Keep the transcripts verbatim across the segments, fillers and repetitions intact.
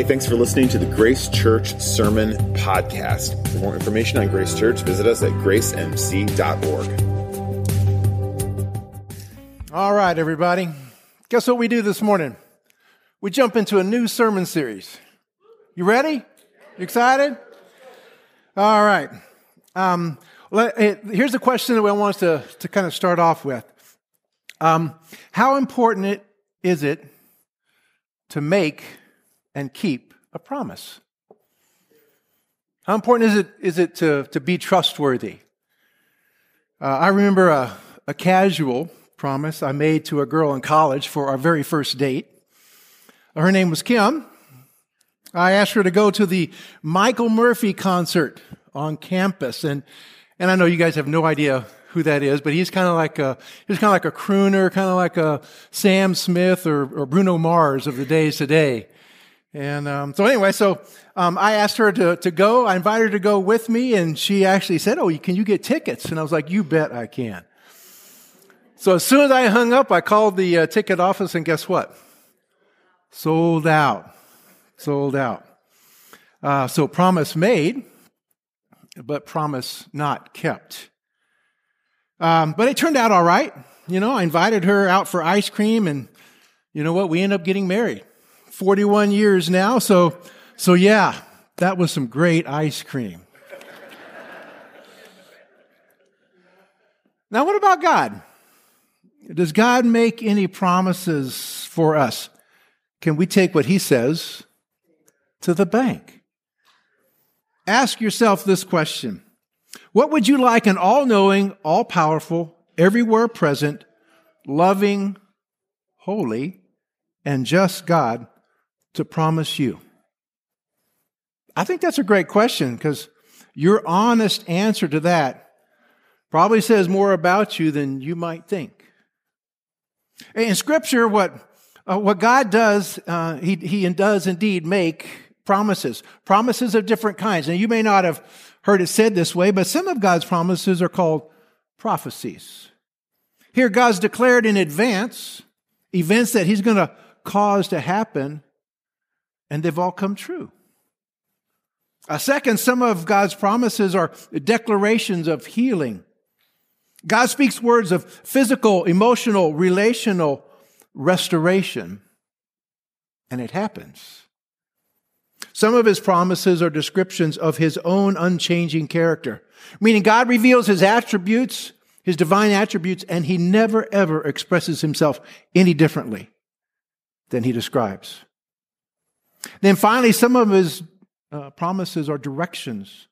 Hey, thanks for listening to the Grace Church Sermon Podcast. For more information on Grace Church, visit us at grace m c dot org. All right, everybody. Guess what we do this morning? We jump into a new sermon series. You ready? You excited? All right. Um, here's a question that I want us to, to kind of start off with. Um, how important it, is it to make and keep a promise? How important is it is it to, to be trustworthy? Uh, I remember a, a casual promise I made to a girl in college for our very first date. Her name was Kim. I asked her to go to the Michael Murphy concert on campus, and and I know you guys have no idea who that is, but he's kind of like a he's kind of like a crooner, kind of like a Sam Smith or, or Bruno Mars of the days today. And um, so anyway, so um, I asked her to, to go. I invited her to go with me, and she actually said, "Oh, can you get tickets?" And I was like, "You bet I can." So as soon as I hung up, I called the uh, ticket office, and guess what? Sold out. Sold out. Uh, so promise made, but promise not kept. Um, but it turned out all right. You know, I invited her out for ice cream, and you know what? We ended up getting married. forty-one years now, so so yeah, that was some great ice cream. Now, what about God? Does God make any promises for us? Can we take what He says to the bank? Ask yourself this question. What would you like an all-knowing, all-powerful, everywhere present, loving, holy, and just God to promise you? I think that's a great question, because your honest answer to that probably says more about you than you might think. In Scripture, what uh, what God does, uh, He He does indeed make promises, promises of different kinds. And you may not have heard it said this way, but some of God's promises are called prophecies. Here, God's declared in advance events that He's going to cause to happen, and they've all come true. A second, some of God's promises are declarations of healing. God speaks words of physical, emotional, relational restoration, and it happens. Some of His promises are descriptions of His own unchanging character, meaning God reveals His attributes, His divine attributes, and He never, ever expresses Himself any differently than He describes. Then finally, some of His uh, promises are directions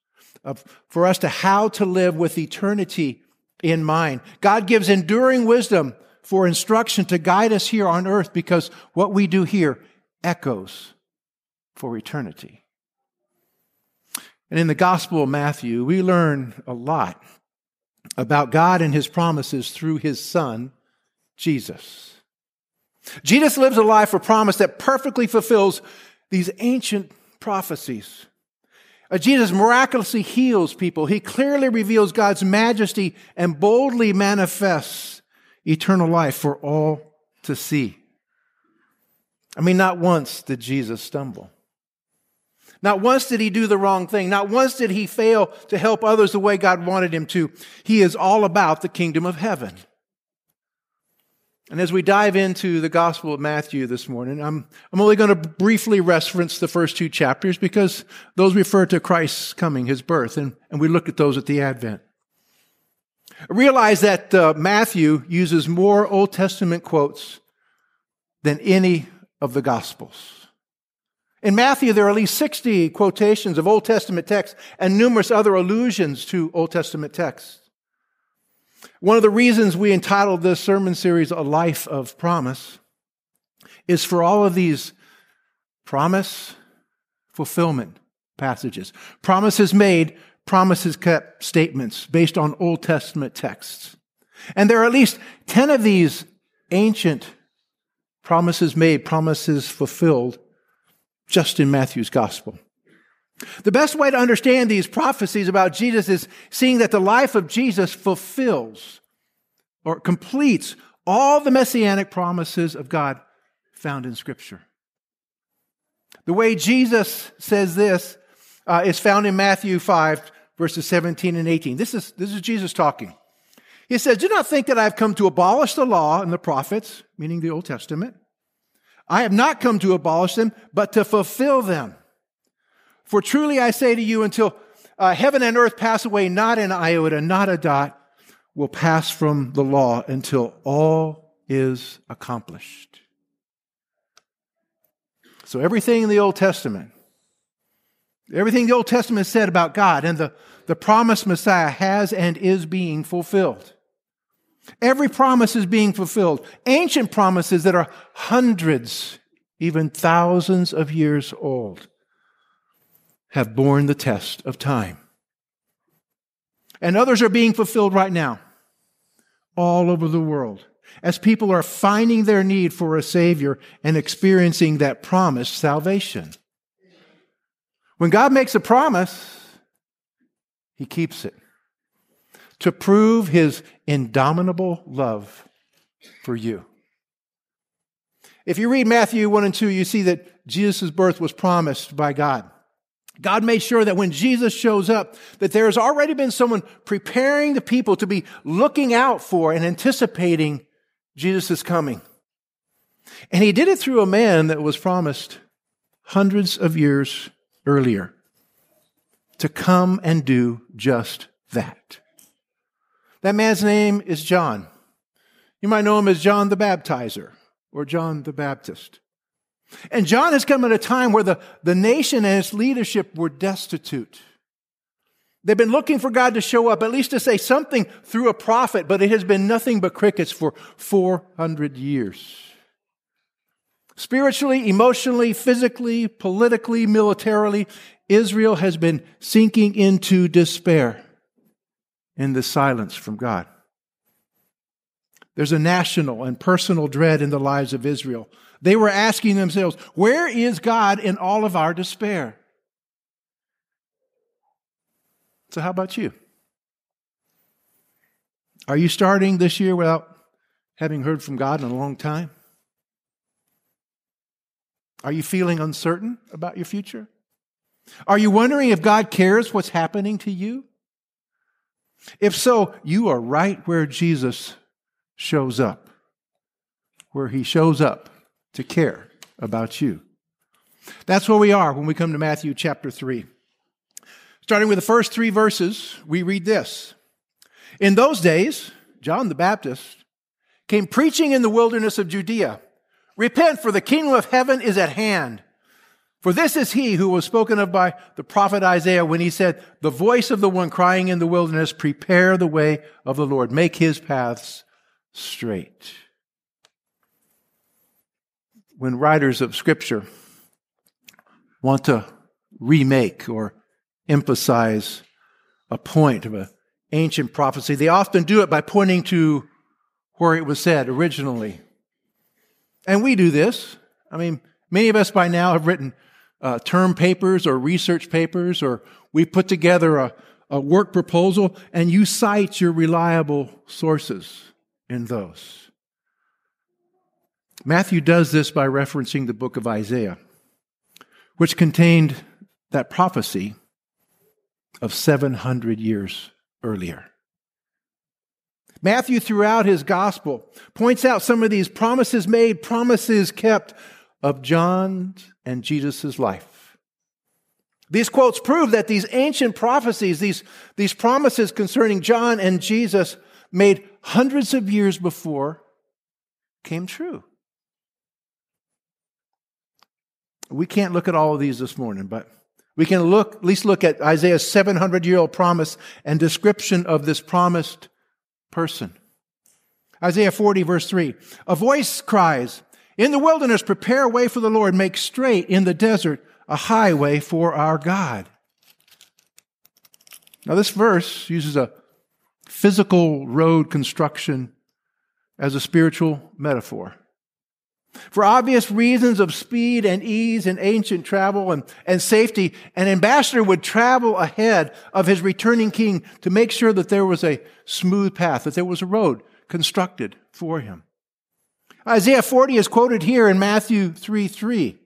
of, for us to how to live with eternity in mind. God gives enduring wisdom for instruction to guide us here on earth, because what we do here echoes for eternity. And in the Gospel of Matthew, we learn a lot about God and His promises through His Son, Jesus. Jesus lives a life of promise that perfectly fulfills these ancient prophecies. Jesus miraculously heals people. He clearly reveals God's majesty and boldly manifests eternal life for all to see. I mean, not once did Jesus stumble. Not once did He do the wrong thing. Not once did He fail to help others the way God wanted Him to. He is all about the kingdom of heaven. And as we dive into the Gospel of Matthew this morning, I'm, I'm only going to briefly reference the first two chapters, because those refer to Christ's coming, His birth, and, and we look at those at the Advent. Realize that uh, Matthew uses more Old Testament quotes than any of the Gospels. In Matthew, there are at least sixty quotations of Old Testament texts and numerous other allusions to Old Testament texts. One of the reasons we entitled this sermon series A Life of Promise is for all of these promise fulfillment passages. Promises made, promises kept statements based on Old Testament texts. And there are at least ten of these ancient promises made, promises fulfilled just in Matthew's gospel. The best way to understand these prophecies about Jesus is seeing that the life of Jesus fulfills or completes all the messianic promises of God found in Scripture. The way Jesus says this uh, is found in Matthew five, verses seventeen and eighteen. This is, this is Jesus talking. He says, "Do not think that I have come to abolish the law and the prophets," meaning the Old Testament. "I have not come to abolish them, but to fulfill them. For truly I say to you, until uh, heaven and earth pass away, not an iota, not a dot will pass from the law until all is accomplished." So everything in the Old Testament, everything the Old Testament said about God and the, the promised Messiah has and is being fulfilled. Every promise is being fulfilled. Ancient promises that are hundreds, even thousands of years old, have borne the test of time. And others are being fulfilled right now, all over the world, as people are finding their need for a Savior and experiencing that promised salvation. When God makes a promise, He keeps it to prove His indomitable love for you. If you read Matthew one and two, you see that Jesus' birth was promised by God. God made sure that when Jesus shows up, that there has already been someone preparing the people to be looking out for and anticipating Jesus' coming. And He did it through a man that was promised hundreds of years earlier to come and do just that. That man's name is John. You might know him as John the Baptizer or John the Baptist. And John has come at a time where the, the nation and its leadership were destitute. They've been looking for God to show up, at least to say something through a prophet, but it has been nothing but crickets for four hundred years. Spiritually, emotionally, physically, politically, militarily, Israel has been sinking into despair in the silence from God. There's a national and personal dread in the lives of Israel. They were asking themselves, where is God in all of our despair? So how about you? Are you starting this year without having heard from God in a long time? Are you feeling uncertain about your future? Are you wondering if God cares what's happening to you? If so, you are right where Jesus shows up, where He shows up to care about you. That's where we are when we come to Matthew chapter three. Starting with the first three verses, we read this. "In those days, John the Baptist came preaching in the wilderness of Judea, 'Repent, for the kingdom of heaven is at hand. For this is he who was spoken of by the prophet Isaiah when he said, the voice of the one crying in the wilderness, prepare the way of the Lord, make His paths straight.'" When writers of Scripture want to remake or emphasize a point of an ancient prophecy, they often do it by pointing to where it was said originally. And we do this. I mean, many of us by now have written uh, term papers or research papers, or we put together a, a work proposal, and you cite your reliable sources in those. Matthew does this by referencing the book of Isaiah, which contained that prophecy of seven hundred years earlier. Matthew, throughout his gospel, points out some of these promises made, promises kept of John and Jesus' life. These quotes prove that these ancient prophecies, these, these promises concerning John and Jesus made hundreds of years before came true. We can't look at all of these this morning, but we can look, at least look at Isaiah's seven hundred year old promise and description of this promised person. Isaiah forty, verse three, "A voice cries, in the wilderness, prepare a way for the Lord, make straight in the desert a highway for our God." Now, this verse uses a physical road construction as a spiritual metaphor. For obvious reasons of speed and ease in ancient travel and, and safety, an ambassador would travel ahead of his returning king to make sure that there was a smooth path, that there was a road constructed for him. Isaiah forty is quoted here in Matthew three three.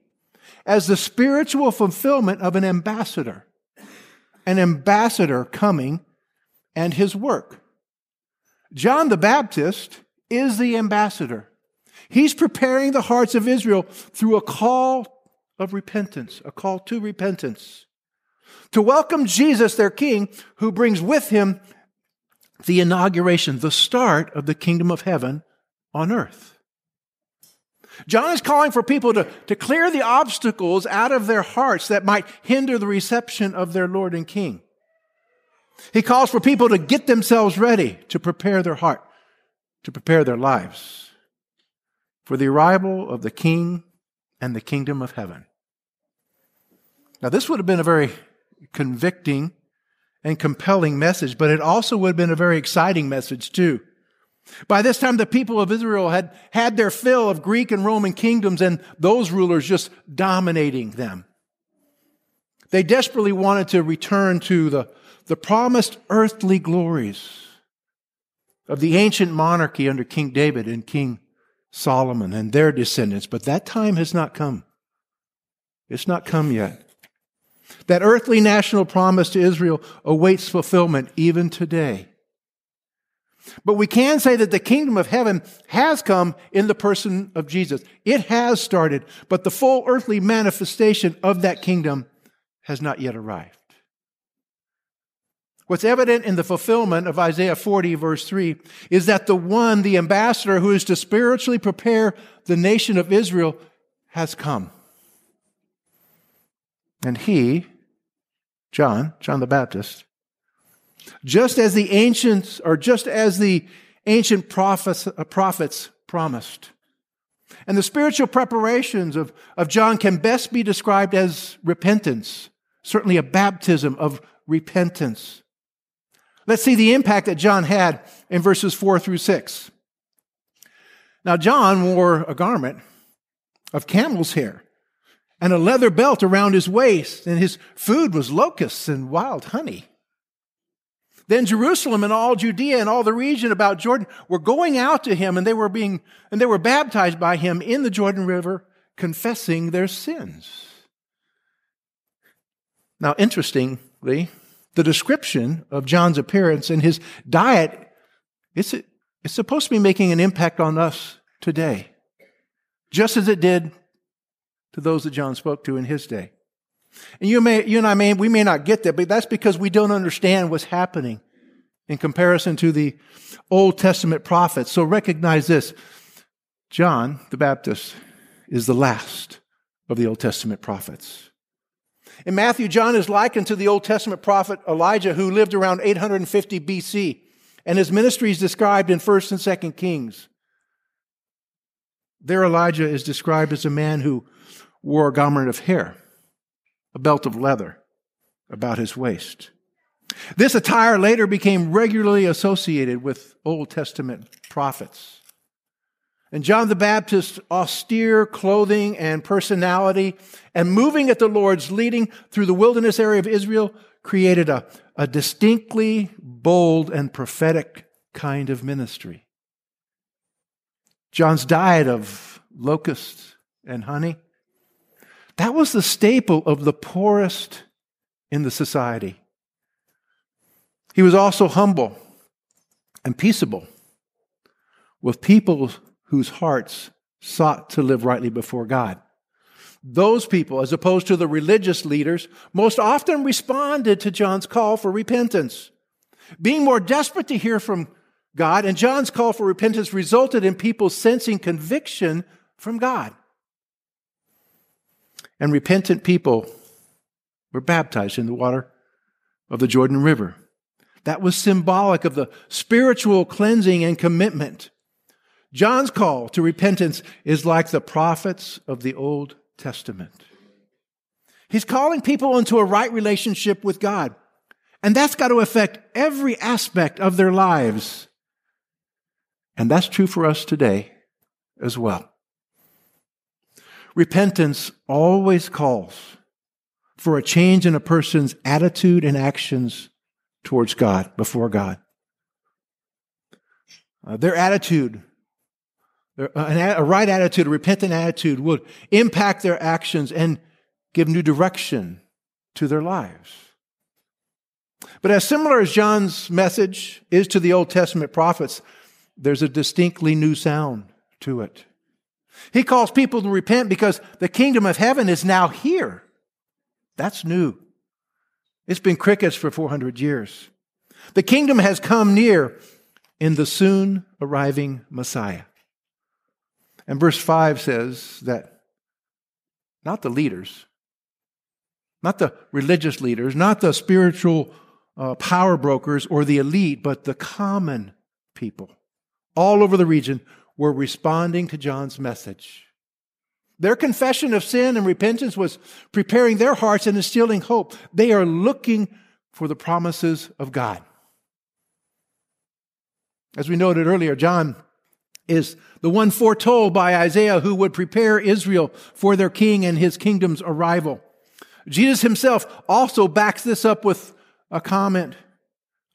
as the spiritual fulfillment of an ambassador, an ambassador coming and his work. John the Baptist is the ambassador. He's preparing the hearts of Israel through a call of repentance, a call to repentance, to welcome Jesus, their King, who brings with him the inauguration, the start of the kingdom of heaven on earth. John is calling for people to, to clear the obstacles out of their hearts that might hinder the reception of their Lord and King. He calls for people to get themselves ready, to prepare their heart, to prepare their lives for the arrival of the King and the kingdom of heaven. Now, this would have been a very convicting and compelling message, but it also would have been a very exciting message too. By this time, the people of Israel had had their fill of Greek and Roman kingdoms and those rulers just dominating them. They desperately wanted to return to the, the promised earthly glories of the ancient monarchy under King David and King Solomon and their descendants, but that time has not come. It's not come yet. That earthly national promise to Israel awaits fulfillment even today. But we can say that the kingdom of heaven has come in the person of Jesus. It has started, but the full earthly manifestation of that kingdom has not yet arrived. What's evident in the fulfillment of Isaiah forty, verse three, is that the one, the ambassador who is to spiritually prepare the nation of Israel, has come. And he, John, John the Baptist, just as the ancients, or just as the ancient prophets, prophets promised. And the spiritual preparations of, of John can best be described as repentance, certainly a baptism of repentance. Let's see the impact that John had in verses four through six. Now, John wore a garment of camel's hair and a leather belt around his waist, and his food was locusts and wild honey. Then Jerusalem and all Judea and all the region about Jordan were going out to him, and they were being and they were baptized by him in the Jordan River, confessing their sins. Now, interestingly, the description of John's appearance and his diet, it's, it's supposed to be making an impact on us today, just as it did to those that John spoke to in his day. And you may, you and I may, we may not get that, but that's because we don't understand what's happening in comparison to the Old Testament prophets. So recognize this: John the Baptist is the last of the Old Testament prophets. In Matthew, John is likened to the Old Testament prophet Elijah, who lived around eight hundred fifty B C, and his ministry is described in first and second Kings. There, Elijah is described as a man who wore a garment of hair, a belt of leather about his waist. This attire later became regularly associated with Old Testament prophets. And John the Baptist's austere clothing and personality and moving at the Lord's leading through the wilderness area of Israel created a, a distinctly bold and prophetic kind of ministry. John's diet of locusts and honey, that was the staple of the poorest in the society. He was also humble and peaceable with people whose hearts sought to live rightly before God. Those people, as opposed to the religious leaders, most often responded to John's call for repentance, being more desperate to hear from God. And John's call for repentance resulted in people sensing conviction from God. And repentant people were baptized in the water of the Jordan River. That was symbolic of the spiritual cleansing and commitment. John's call to repentance is like the prophets of the Old Testament. He's calling people into a right relationship with God, and that's got to affect every aspect of their lives. And that's true for us today as well. Repentance always calls for a change in a person's attitude and actions towards God, before God. Uh, their attitude, their, uh, an, a right attitude, a repentant attitude, would impact their actions and give new direction to their lives. But as similar as John's message is to the Old Testament prophets, there's a distinctly new sound to it. He calls people to repent because the kingdom of heaven is now here. That's new. It's been crickets for four hundred years. The kingdom has come near in the soon arriving Messiah. And verse five says that not the leaders, not the religious leaders, not the spiritual uh, power brokers or the elite, but the common people all over the region were responding to John's message. Their confession of sin and repentance was preparing their hearts and instilling hope. They are looking for the promises of God. As we noted earlier, John is the one foretold by Isaiah who would prepare Israel for their king and his kingdom's arrival. Jesus himself also backs this up with a comment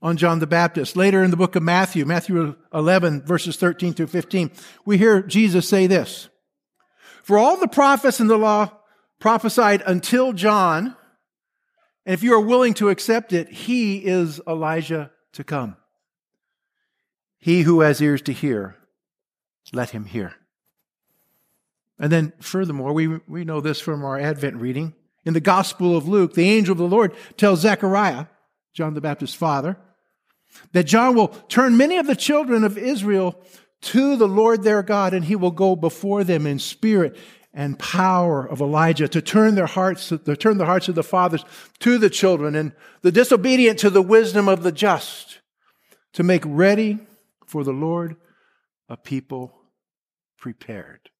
on John the Baptist. Later in the book of Matthew, Matthew eleven, verses thirteen through fifteen, we hear Jesus say this: "For all the prophets in the law prophesied until John, and if you are willing to accept it, he is Elijah to come. He who has ears to hear, let him hear." And then furthermore, we, we know this from our Advent reading. In the Gospel of Luke, the angel of the Lord tells Zechariah, John the Baptist's father, that John will turn many of the children of Israel to the Lord their God, and he will go before them in spirit and power of Elijah to turn their hearts, to turn the hearts of the fathers to the children and the disobedient to the wisdom of the just, to make ready for the Lord a people prepared.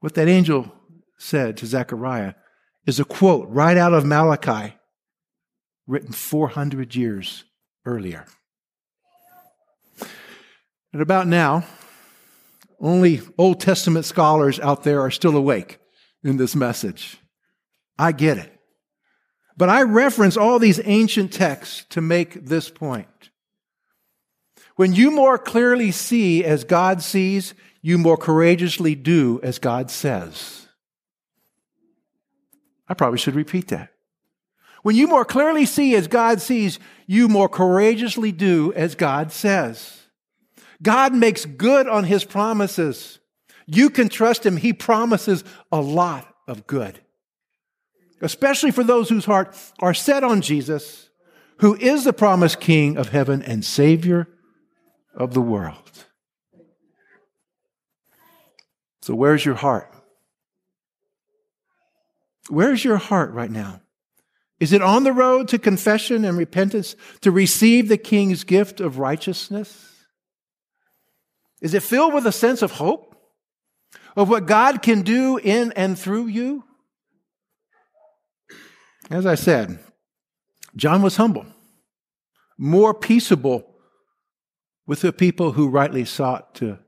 What that angel said to Zechariah is a quote right out of Malachi, written four hundred years earlier. And about now, only Old Testament scholars out there are still awake in this message. I get it. But I reference all these ancient texts to make this point. When you more clearly see as God sees, you more courageously do as God says. I probably should repeat that. When you more clearly see as God sees, you more courageously do as God says. God makes good on his promises. You can trust him. He promises a lot of good, especially for those whose hearts are set on Jesus, who is the promised King of heaven and Savior of the world. So where's your heart? Where's your heart right now? Is it on the road to confession and repentance to receive the King's gift of righteousness? Is it filled with a sense of hope of what God can do in and through you? As I said, John was humble, more peaceable with the people who rightly sought to,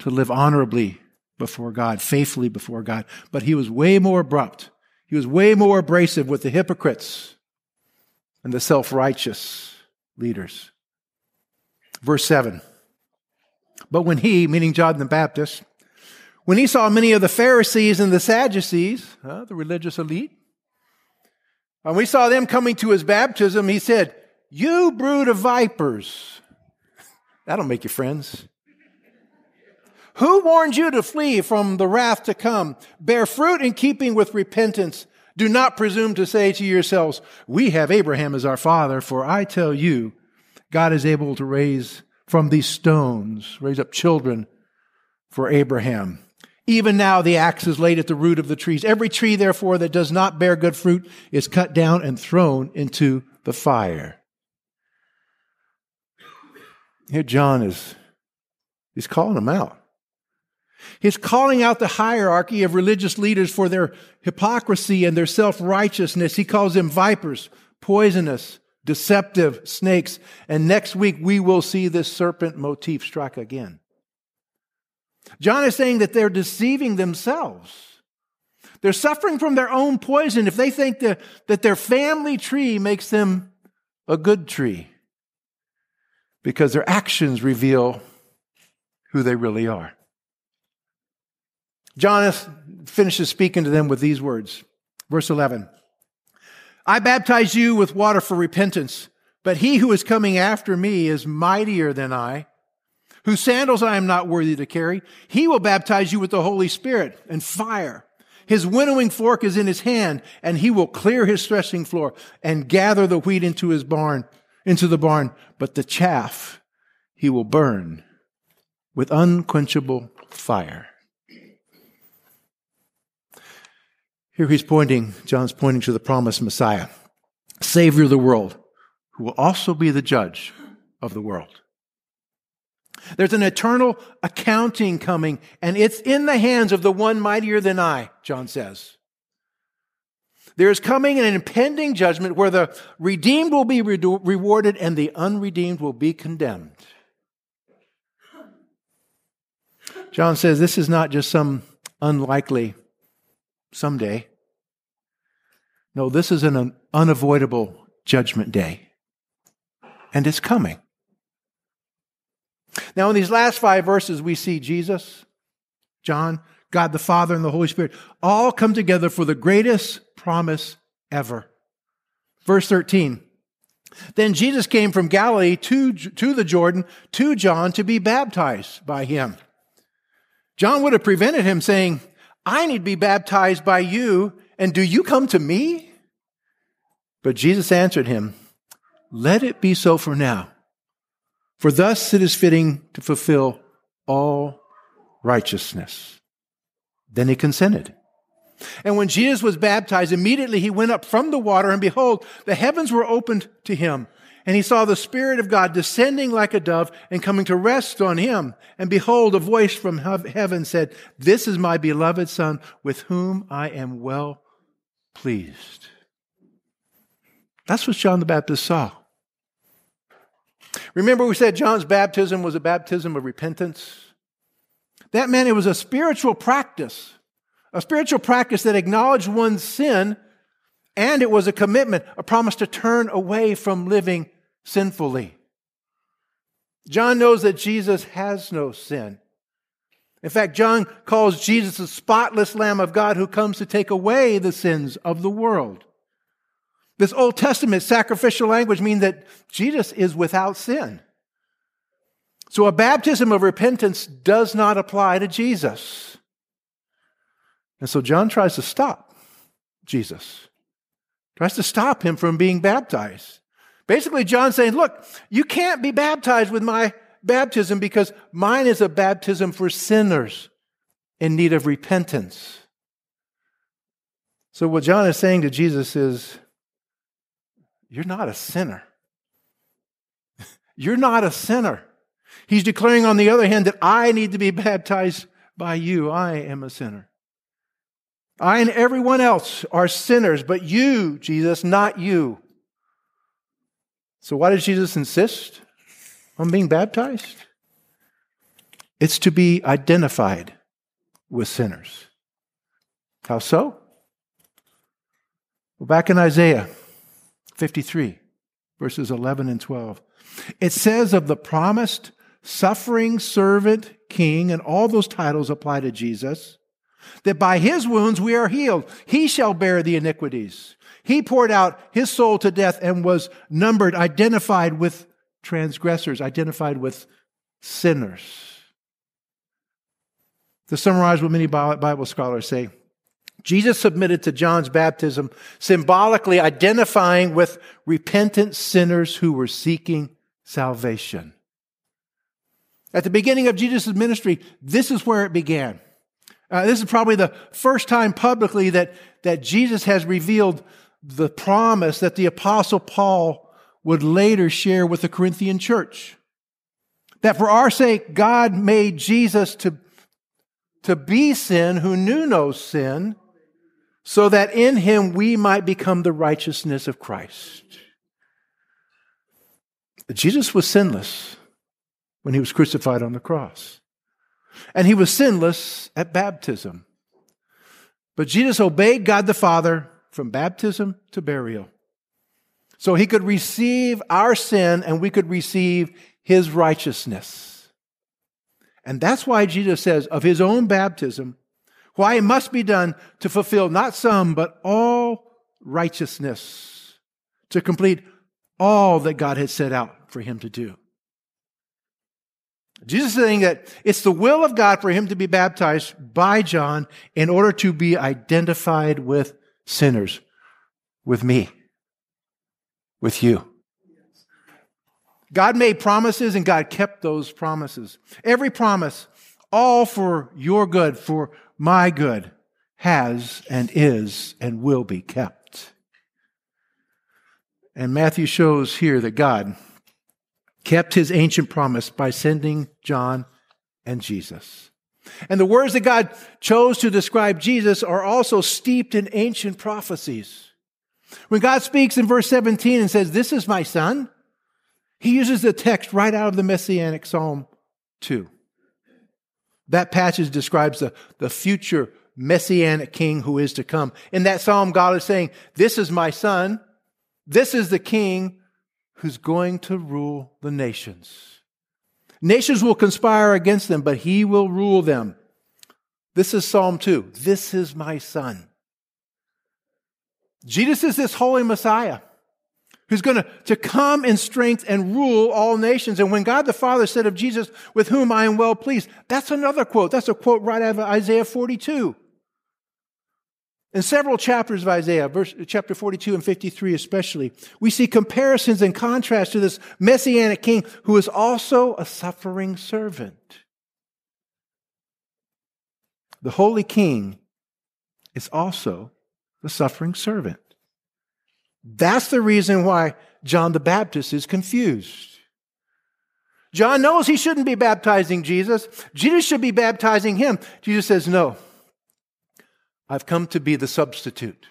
to live honorably before God, faithfully before God. But he was way more abrupt. He was way more abrasive with the hypocrites and the self-righteous leaders. Verse seven. "But when he," meaning John the Baptist, "when he saw many of the Pharisees and the Sadducees," uh, the religious elite, "when we saw them coming to his baptism, he said, 'You brood of vipers.'" That'll make you friends. "Who warned you to flee from the wrath to come? Bear fruit in keeping with repentance. Do not presume to say to yourselves, 'We have Abraham as our father,' for I tell you, God is able to raise from these stones, raise up children for Abraham. Even now the axe is laid at the root of the trees. Every tree, therefore, that does not bear good fruit is cut down and thrown into the fire." Here John is he's calling them out. He's calling out the hierarchy of religious leaders for their hypocrisy and their self-righteousness. He calls them vipers, poisonous, deceptive snakes. And next week we will see this serpent motif struck again. John is saying that they're deceiving themselves. They're suffering from their own poison if they think that, that their family tree makes them a good tree, because their actions reveal who they really are. John is, finishes speaking to them with these words. Verse eleven, I baptize you with water for repentance, but he who is coming after me is mightier than I, whose sandals I am not worthy to carry. He will baptize you with the Holy Spirit and fire. His winnowing fork is in his hand, and he will clear his threshing floor and gather the wheat into his barn, into the barn, but the chaff he will burn with unquenchable fire. Here he's pointing, John's pointing to the promised Messiah, Savior of the world, who will also be the judge of the world. There's an eternal accounting coming, and it's in the hands of the one mightier than I, John says. There is coming an impending judgment where the redeemed will be re- rewarded and the unredeemed will be condemned. John says this is not just some unlikely someday. No, this is an unavoidable judgment day, and it's coming. Now, in these last five verses, we see Jesus, John, God the Father, and the Holy Spirit all come together for the greatest promise ever. Verse thirteen, then Jesus came from Galilee to, to the Jordan to John to be baptized by him. John would have prevented him, saying, I need to be baptized by you, and do you come to me? But Jesus answered him, let it be so for now. For thus it is fitting to fulfill all righteousness. Then he consented. And when Jesus was baptized, immediately he went up from the water, and behold, the heavens were opened to him. And he saw the Spirit of God descending like a dove and coming to rest on him. And behold, a voice from heaven said, this is my beloved Son, with whom I am well pleased. That's what John the Baptist saw. Remember, we said John's baptism was a baptism of repentance. That meant it was a spiritual practice, a spiritual practice that acknowledged one's sin, and it was a commitment, a promise to turn away from living sinfully. John knows that Jesus has no sin. In fact, John calls Jesus the spotless Lamb of God who comes to take away the sins of the world. This Old Testament sacrificial language means that Jesus is without sin. So a baptism of repentance does not apply to Jesus. And so John tries to stop Jesus, tries to stop him from being baptized. Basically, John's saying, look, you can't be baptized with my baptism because mine is a baptism for sinners in need of repentance. So what John is saying to Jesus is, you're not a sinner. You're not a sinner. He's declaring, on the other hand, that I need to be baptized by you. I am a sinner. I and everyone else are sinners, but you, Jesus, not you. So why did Jesus insist on being baptized? It's to be identified with sinners. How so? Well, back in Isaiah fifty-three, verses eleven and twelve. It says of the promised suffering servant king, and all those titles apply to Jesus, that by his wounds we are healed. He shall bear the iniquities. He poured out his soul to death and was numbered, identified with transgressors, identified with sinners. To summarize what many Bible scholars say, Jesus submitted to John's baptism, symbolically identifying with repentant sinners who were seeking salvation. At the beginning of Jesus' ministry, this is where it began. Uh, this is probably the first time publicly that, that Jesus has revealed the promise that the Apostle Paul would later share with the Corinthian church. That for our sake, God made Jesus to, to be sin who knew no sin, so that in him we might become the righteousness of Christ. Jesus was sinless when he was crucified on the cross. And he was sinless at baptism. But Jesus obeyed God the Father from baptism to burial, so he could receive our sin and we could receive his righteousness. And that's why Jesus says of his own baptism, why it must be done to fulfill not some, but all righteousness, to complete all that God had set out for him to do. Jesus is saying that it's the will of God for him to be baptized by John in order to be identified with sinners, with me, with you. God made promises and God kept those promises. Every promise, all for your good, for my good, has and is and will be kept. And Matthew shows here that God kept his ancient promise by sending John and Jesus. And the words that God chose to describe Jesus are also steeped in ancient prophecies. When God speaks in verse seventeen and says, "This is my son," he uses the text right out of the Messianic Psalm two. That passage describes the, the future Messianic king who is to come. In that psalm, God is saying, "This is my son. This is the king who's going to rule the nations. Nations will conspire against them, but he will rule them." This is Psalm two. This is my son. Jesus is this holy Messiah who's going to, to come in strength and rule all nations. And when God the Father said of Jesus, "With whom I am well pleased," that's another quote. That's a quote right out of Isaiah forty-two. In several chapters of Isaiah, verse, chapter forty-two and fifty-three especially, we see comparisons and contrasts to this Messianic king who is also a suffering servant. The holy king is also the suffering servant. That's the reason why John the Baptist is confused. John knows he shouldn't be baptizing Jesus. Jesus should be baptizing him. Jesus says, "No, I've come to be the substitute.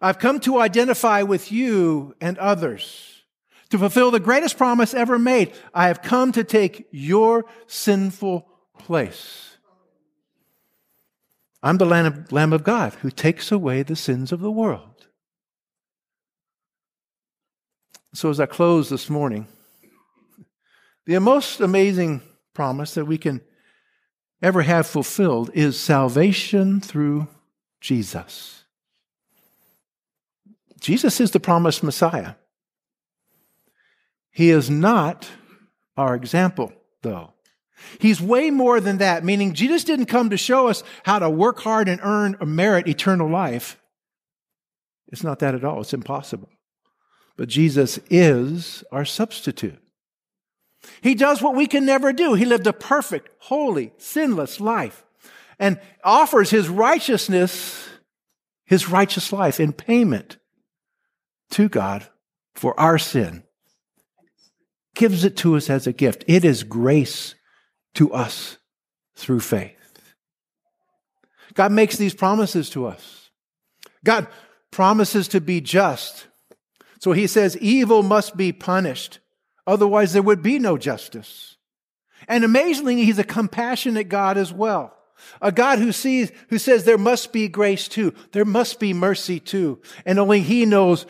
I've come to identify with you and others, to fulfill the greatest promise ever made. I have come to take your sinful place. I'm the Lamb of, Lamb of God who takes away the sins of the world." So as I close this morning, the most amazing promise that we can ever have fulfilled is salvation through Jesus. Jesus is the promised Messiah. He is not our example, though. He's way more than that, meaning Jesus didn't come to show us how to work hard and earn or merit eternal life. It's not that at all. It's impossible. But Jesus is our substitute. He does what we can never do. He lived a perfect, holy, sinless life and offers his righteousness, his righteous life in payment to God for our sin. Gives it to us as a gift. It is grace to us through faith. God makes these promises to us. God promises to be just. So he says, evil must be punished. Otherwise, there would be no justice. And amazingly, he's a compassionate God as well. A God who sees, who says there must be grace too. There must be mercy too. And only he knows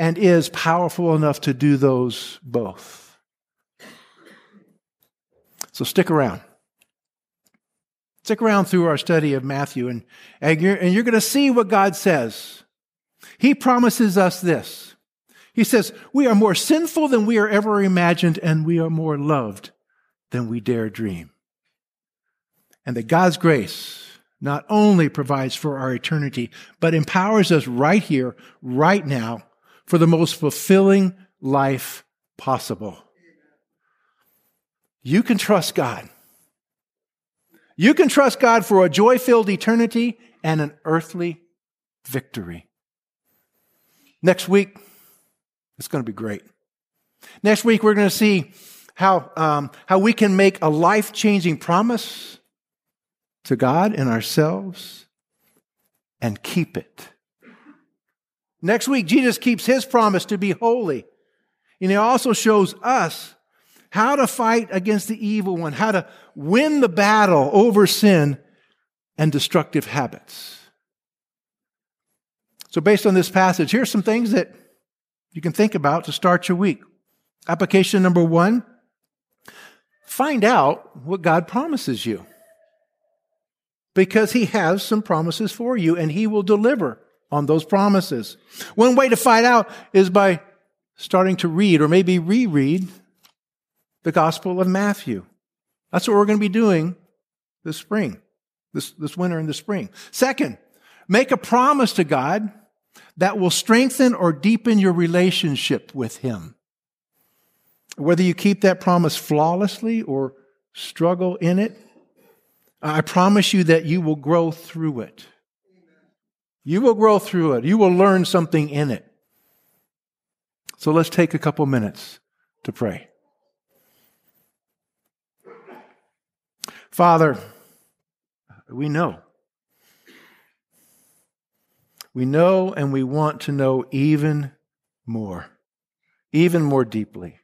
and is powerful enough to do those both. So stick around. Stick around through our study of Matthew. And, and you're, and you're going to see what God says. He promises us this. He says, we are more sinful than we are ever imagined, and we are more loved than we dare dream. And that God's grace not only provides for our eternity, but empowers us right here, right now, for the most fulfilling life possible. You can trust God. You can trust God for a joy-filled eternity and an earthly victory. Next week, it's going to be great. Next week, we're going to see how, um, how we can make a life-changing promise to God and ourselves and keep it. Next week, Jesus keeps his promise to be holy. And he also shows us how to fight against the evil one, how to win the battle over sin and destructive habits. So based on this passage, here's some things that you can think about to start your week. Application number one, find out what God promises you. because he has some promises for you, and he will deliver on those promises. One way to find out is by starting to read or maybe reread the Gospel of Matthew. That's what we're going to be doing this spring, this, this winter and this spring. Second, make a promise to God that will strengthen or deepen your relationship with Him. Whether you keep that promise flawlessly or struggle in it, I promise you that you will grow through it. You will grow through it. You will learn something in it. So let's take a couple minutes to pray. Father, we know. We know and we want to know even more, even more deeply.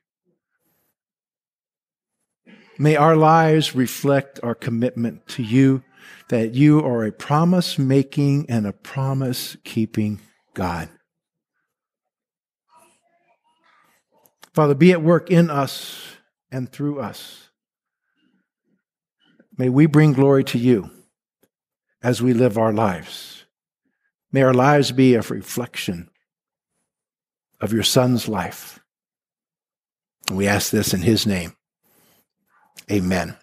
May our lives reflect our commitment to you, that you are a promise-making and a promise-keeping God. Father, be at work in us and through us. May we bring glory to you as we live our lives. May our lives be a reflection of your Son's life. And we ask this in His name. Amen.